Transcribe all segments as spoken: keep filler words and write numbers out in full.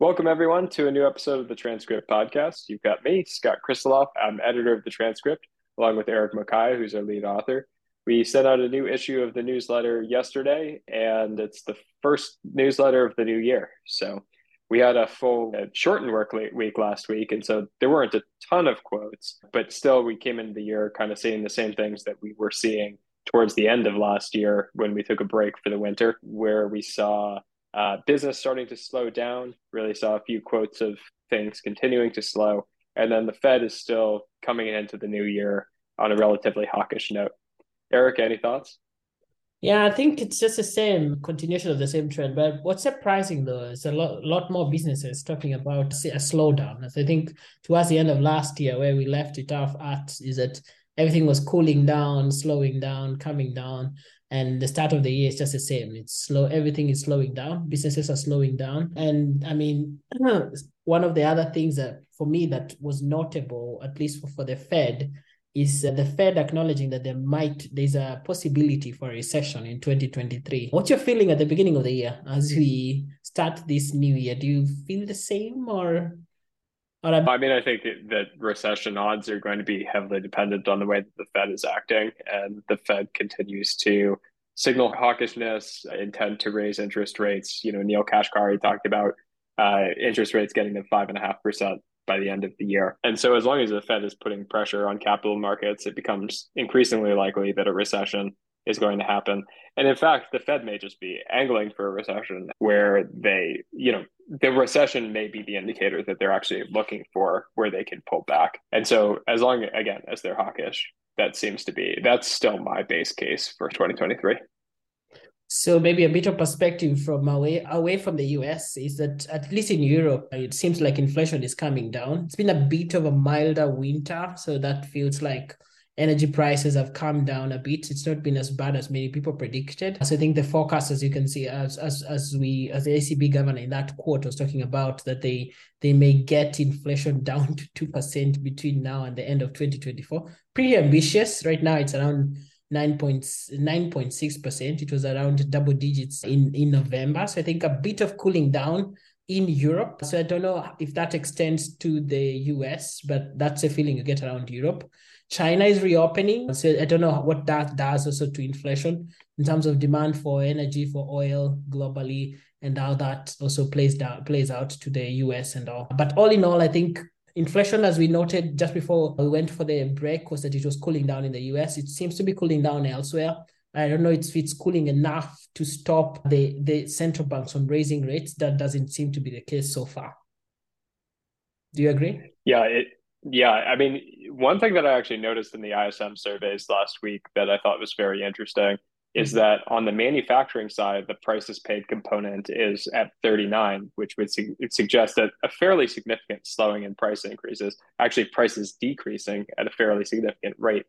Welcome, everyone, to a new episode of The Transcript podcast. You've got me, Scott Kristoloff. I'm editor of The Transcript, along with Eric McKay, who's our lead author. We sent out a new issue of the newsletter yesterday, and it's the first newsletter of the new year. So we had a full uh, shortened work week last week, and so there weren't a ton of quotes, but still we came into the year kind of seeing the same things that we were seeing towards the end of last year when we took a break for the winter, where we saw Uh, business starting to slow down. Really saw a few quotes of things continuing to slow. And then the Fed is still coming into the new year on a relatively hawkish note. Eric, any thoughts? Yeah, I think it's just the same continuation of the same trend. But what's surprising, though, is a lot, lot more businesses talking about say, a slowdown. So I think towards the end of last year, where we left it off at is that everything was cooling down, slowing down, coming down. And the start of the year is just the same. It's slow. Everything is slowing down. Businesses are slowing down. And I mean, one of the other things that for me that was notable, at least for, for the Fed, is uh, the Fed acknowledging that there might, there's a possibility for a recession in twenty twenty-three. What's your feeling at the beginning of the year as we start this new year? Do you feel the same or? or I mean, I think that recession odds are going to be heavily dependent on the way that the Fed is acting, and the Fed continues to signal hawkishness, intent to raise interest rates. You know, Neil Kashkari talked about uh, interest rates getting to five and a half percent by the end of the year. And so as long as the Fed is putting pressure on capital markets, it becomes increasingly likely that a recession is going to happen. And in fact, the Fed may just be angling for a recession where they, you know, the recession may be the indicator that they're actually looking for where they can pull back. And so as long, again, as they're hawkish, that seems to be, that's still my base case for twenty twenty-three. So maybe a bit of perspective from away, away from the U S is that at least in Europe, it seems like inflation is coming down. It's been a bit of a milder winter. So that feels like energy prices have come down a bit. It's not been as bad as many people predicted. So I think the forecast, as you can see, as as as we as the E C B governor in that quote was talking about, that they they may get inflation down to two percent between now and the end of twenty twenty-four. Pretty ambitious. Right now, it's around nine point six percent. It was around double digits in in November. So I think a bit of cooling down in Europe. So I don't know if that extends to the U S, but that's a feeling you get around Europe. China is reopening. So I don't know what that does also to inflation in terms of demand for energy, for oil globally, and how that also plays down, plays out to the U S and all. But all in all, I think inflation, as we noted just before we went for the break, was that it was cooling down in the U S. It seems to be cooling down elsewhere. I don't know if it's cooling enough to stop the, the central banks from raising rates. That doesn't seem to be the case so far. Do you agree? Yeah, it Yeah, I mean, one thing that I actually noticed in the I S M surveys last week that I thought was very interesting is that on the manufacturing side, the prices paid component is at thirty-nine, which would su- suggest that a fairly significant slowing in price increases, actually prices decreasing at a fairly significant rate.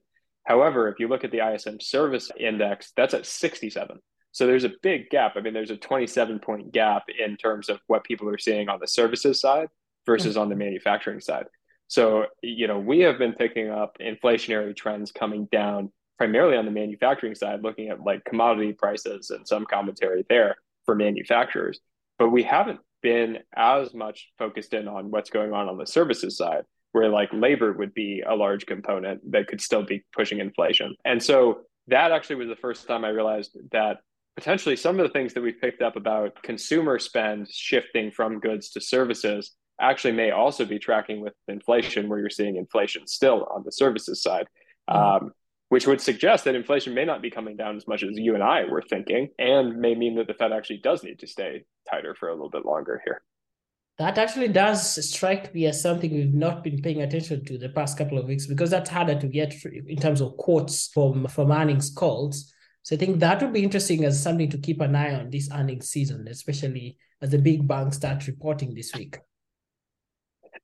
However, if you look at the I S M service index, that's at sixty-seven. So there's a big gap. I mean, there's a twenty-seven point gap in terms of what people are seeing on the services side versus on the manufacturing side. So, you know, we have been picking up inflationary trends coming down primarily on the manufacturing side, looking at like commodity prices and some commentary there for manufacturers. But we haven't been as much focused in on what's going on on the services side, where like labor would be a large component that could still be pushing inflation. And so that actually was the first time I realized that potentially some of the things that we picked up about consumer spend shifting from goods to services actually may also be tracking with inflation, where you're seeing inflation still on the services side, um, which would suggest that inflation may not be coming down as much as you and I were thinking, and may mean that the Fed actually does need to stay tighter for a little bit longer here. That actually does strike me as something we've not been paying attention to the past couple of weeks, because that's harder to get in terms of quotes from, from earnings calls. So I think that would be interesting as something to keep an eye on this earnings season, especially as the big banks start reporting this week.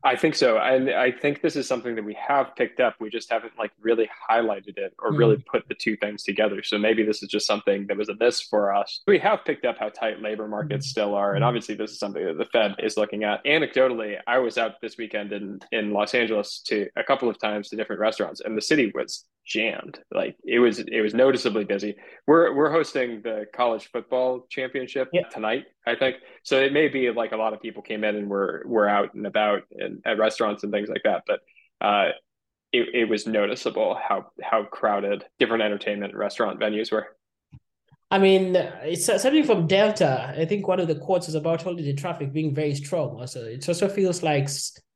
I think so. And I think this is something that we have picked up. We just haven't like really highlighted it or mm-hmm. really put the two things together. So maybe this is just something that was a miss for us. We have picked up how tight labor markets still are. And obviously this is something that the Fed is looking at. Anecdotally, I was out this weekend in, in Los Angeles to a couple of times to different restaurants, and the city was jammed. Like it was, it was noticeably busy. We're we're hosting the college football championship yeah. tonight, I think. So it may be like a lot of people came in and were were out and about and at restaurants and things like that. But uh, it it was noticeable how how crowded different entertainment restaurant venues were. I mean, it's certainly from Delta. I think one of the quotes was about holiday traffic being very strong. Also, it also feels like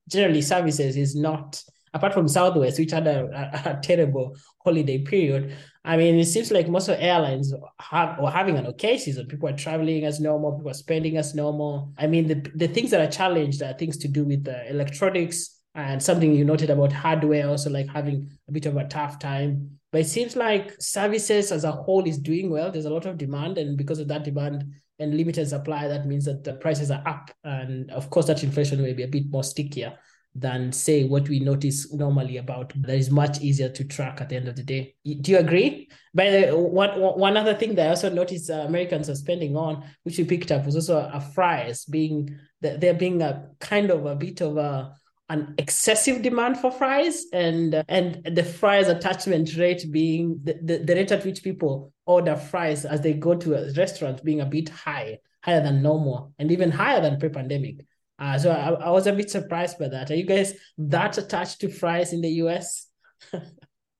generally services is not, apart from Southwest, which had a, a terrible holiday period. I mean, it seems like most of the airlines have or having an okay season. People are traveling as normal. People are spending as normal. I mean, the the things that are challenged are things to do with the electronics and something you noted about hardware also, like having a bit of a tough time. But it seems like services as a whole is doing well. There's a lot of demand, and because of that demand and limited supply, that means that the prices are up. And of course, that inflation will be a bit more stickier than, say, what we notice normally about. That is much easier to track at the end of the day. Do you agree? By the way, one, one other thing that I also noticed uh, Americans are spending on, which we picked up, was also a, a fries being, they're being a kind of a bit of a, an excessive demand for fries, and uh, and the fries attachment rate being the, the, the rate at which people order fries as they go to a restaurant being a bit high, higher than normal, and even higher than pre-pandemic. Uh, so I, I was a bit surprised by that. Are you guys that attached to fries in the U S?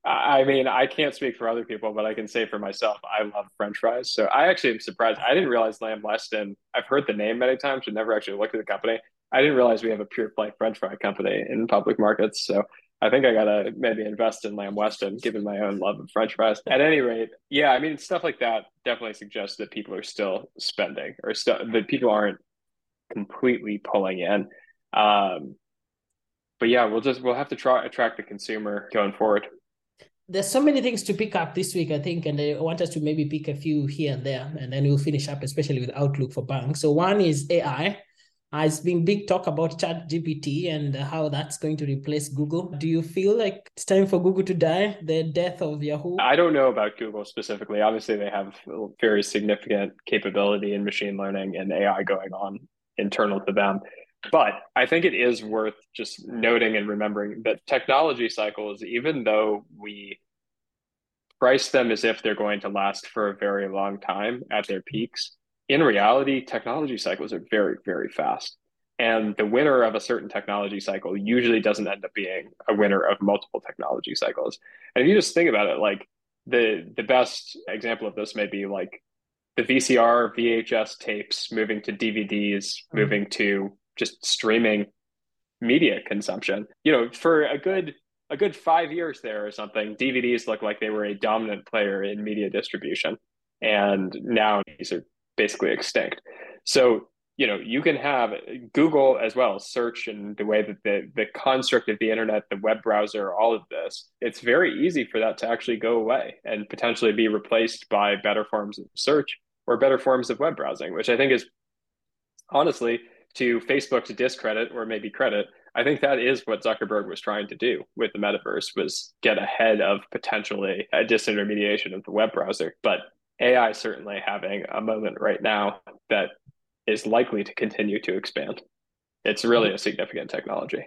I mean, I can't speak for other people, but I can say for myself, I love French fries. So I actually am surprised. I didn't realize Lamb Weston, I've heard the name many times, but never actually looked at the company. I didn't realize we have a pure play French fry company in public markets. So I think I got to maybe invest in Lamb Weston, given my own love of French fries. At any rate, yeah, I mean, stuff like that definitely suggests that people are still spending, or st- that people aren't completely pulling in. Um, but yeah, we'll just, we'll have to try attract the consumer going forward. There's so many things to pick up this week, I think, and I want us to maybe pick a few here and there, and then we'll finish up, especially with outlook for banks. So one is A I. Uh, it's been big talk about ChatGPT and how that's going to replace Google. Do you feel like it's time for Google to die, the death of Yahoo? I don't know about Google specifically. Obviously, they have very significant capability in machine learning and A I going on internal to them. But I think it is worth just noting and remembering that technology cycles, even though we price them as if they're going to last for a very long time at their peaks, in reality, technology cycles are very, very fast. And the winner of a certain technology cycle usually doesn't end up being a winner of multiple technology cycles. And if you just think about it, like the, the best example of this may be like the V C R, V H S tapes, moving to D V Ds, moving to just streaming media consumption. You know, for a good a good five years there or something, D V Ds looked like they were a dominant player in media distribution. And now these are basically extinct. So, you know, you can have Google as well, search, and the way that the, the construct of the internet, the web browser, all of this, it's very easy for that to actually go away and potentially be replaced by better forms of search or better forms of web browsing, which I think is honestly, to Facebook's discredit or maybe credit, I think that is what Zuckerberg was trying to do with the metaverse, was get ahead of potentially a disintermediation of the web browser. But A I certainly having a moment right now that is likely to continue to expand. It's really a significant technology.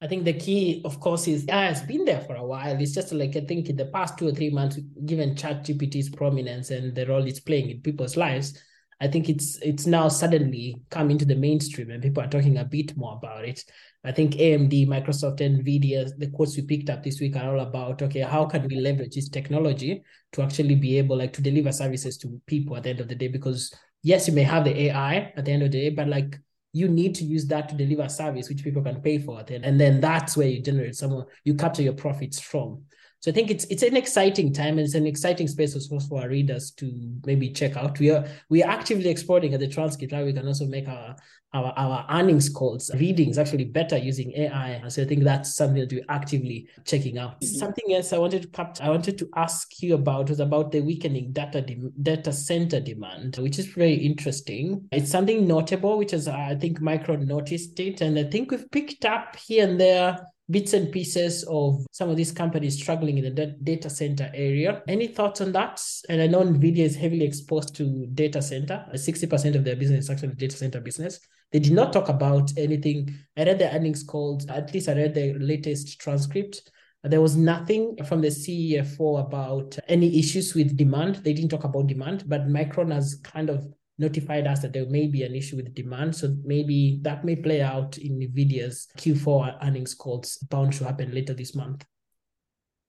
I think the key, of course, is A I has been there for a while. It's just like, I think in the past two or three months, given ChatGPT's prominence and the role it's playing in people's lives, I think it's it's now suddenly come into the mainstream and people are talking a bit more about it. I think A M D, Microsoft, Nvidia, the quotes we picked up this week are all about, okay, how can we leverage this technology to actually be able like to deliver services to people at the end of the day? Because yes, you may have the A I at the end of the day, but like you need to use that to deliver a service which people can pay for. And then that's where you generate some, you capture your profits from. So I think it's it's an exciting time, and it's an exciting space also for our readers to maybe check out. We are we are actively exploring at the transcript how we can also make our, our our earnings calls, readings actually better using A I. So I think that's something that we're actively checking out. Mm-hmm. Something else I wanted to capture, I wanted to ask you about was about the weakening data de- data center demand, which is very interesting. It's something notable, which is uh, I think Micron noticed it, and I think we've picked up here and there bits and pieces of some of these companies struggling in the data center area. Any thoughts on that? And I know NVIDIA is heavily exposed to data center. sixty percent of their business is actually data center business. They did not talk about anything. I read the earnings calls, at least I read the latest transcript, There was nothing from the C E F O about any issues with demand. They didn't talk about demand, but Micron has kind of notified us that there may be an issue with demand. So maybe that may play out in Nvidia's Q four earnings calls, bound to happen later this month.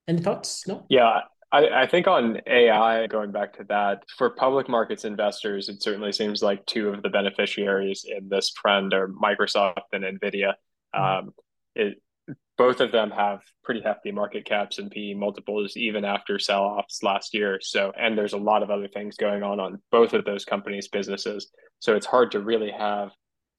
Any thoughts? No? Yeah, I, I think on A I, going back to that, for public markets investors, it certainly seems like two of the beneficiaries in this trend are Microsoft and Nvidia. Um, it, both of them have pretty hefty market caps and P E multiples, even after sell-offs last year. So, and there's a lot of other things going on on both of those companies' businesses. So it's hard to really have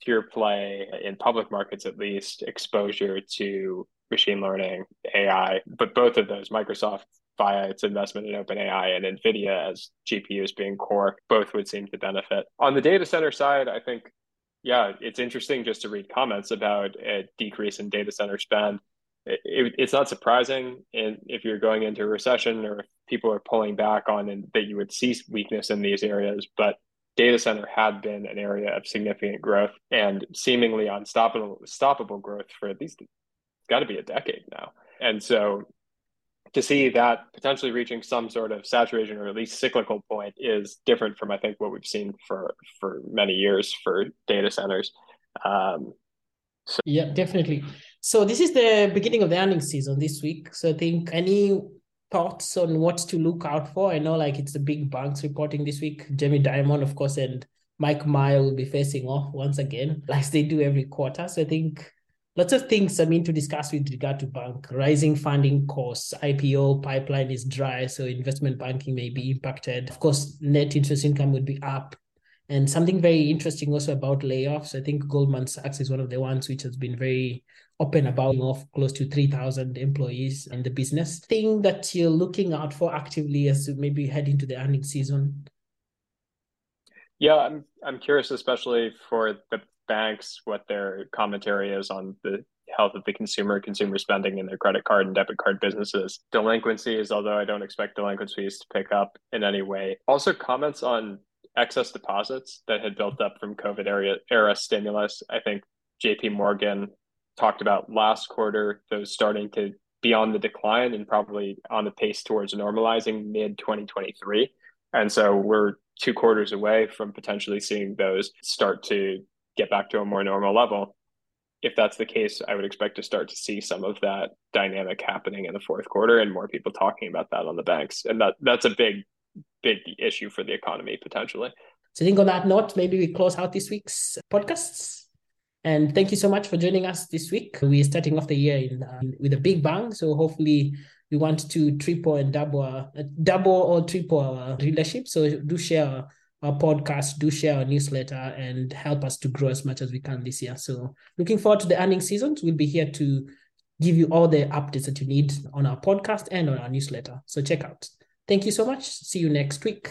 pure play in public markets, at least, exposure to machine learning, A I. But both of those, Microsoft via its investment in OpenAI and NVIDIA as G P Us being core, both would seem to benefit. On the data center side, I think, yeah, it's interesting just to read comments about a decrease in data center spend. It, it, it's not surprising in, if you're going into a recession or if people are pulling back on and that you would see weakness in these areas, but data center had been an area of significant growth and seemingly unstoppable stoppable growth for at least, got to be a decade now. And so to see that potentially reaching some sort of saturation or at least cyclical point is different from, I think, what we've seen for, for many years for data centers. Um, so. Yeah, definitely. So this is the beginning of the earnings season this week. So I think any thoughts on what to look out for? I know like it's the big banks reporting this week. Jamie Dimon, of course, and Mike Meyer will be facing off once again, like they do every quarter. So I think lots of things, I mean, to discuss with regard to bank, rising funding costs, I P O pipeline is dry, so investment banking may be impacted. Of course, net interest income would be up. And something very interesting also about layoffs. I think Goldman Sachs is one of the ones which has been very open about off close to three thousand employees in the business. Thing that you're looking out for actively as you maybe head into the earnings season? Yeah, I'm I'm curious, especially for the banks, what their commentary is on the health of the consumer, consumer spending in their credit card and debit card businesses. Delinquencies, although I don't expect delinquencies to pick up in any way. Also comments on excess deposits that had built up from COVID era, era stimulus. I think J P Morgan talked about last quarter, those starting to be on the decline and probably on the pace towards normalizing mid twenty twenty-three. And so we're two quarters away from potentially seeing those start to get back to a more normal level. If that's the case, I would expect to start to see some of that dynamic happening in the fourth quarter and more people talking about that on the banks. And that that's a big, big issue for the economy, potentially. So I think on that note, maybe we close out this week's podcasts. And thank you so much for joining us this week. We're starting off the year in, uh, with a big bang. So hopefully we want to triple and double, our, double or triple our leadership. So do share our, our podcast, do share our newsletter, and help us to grow as much as we can this year. So looking forward to the earnings seasons. We'll be here to give you all the updates that you need on our podcast and on our newsletter. So check out. Thank you so much. See you next week.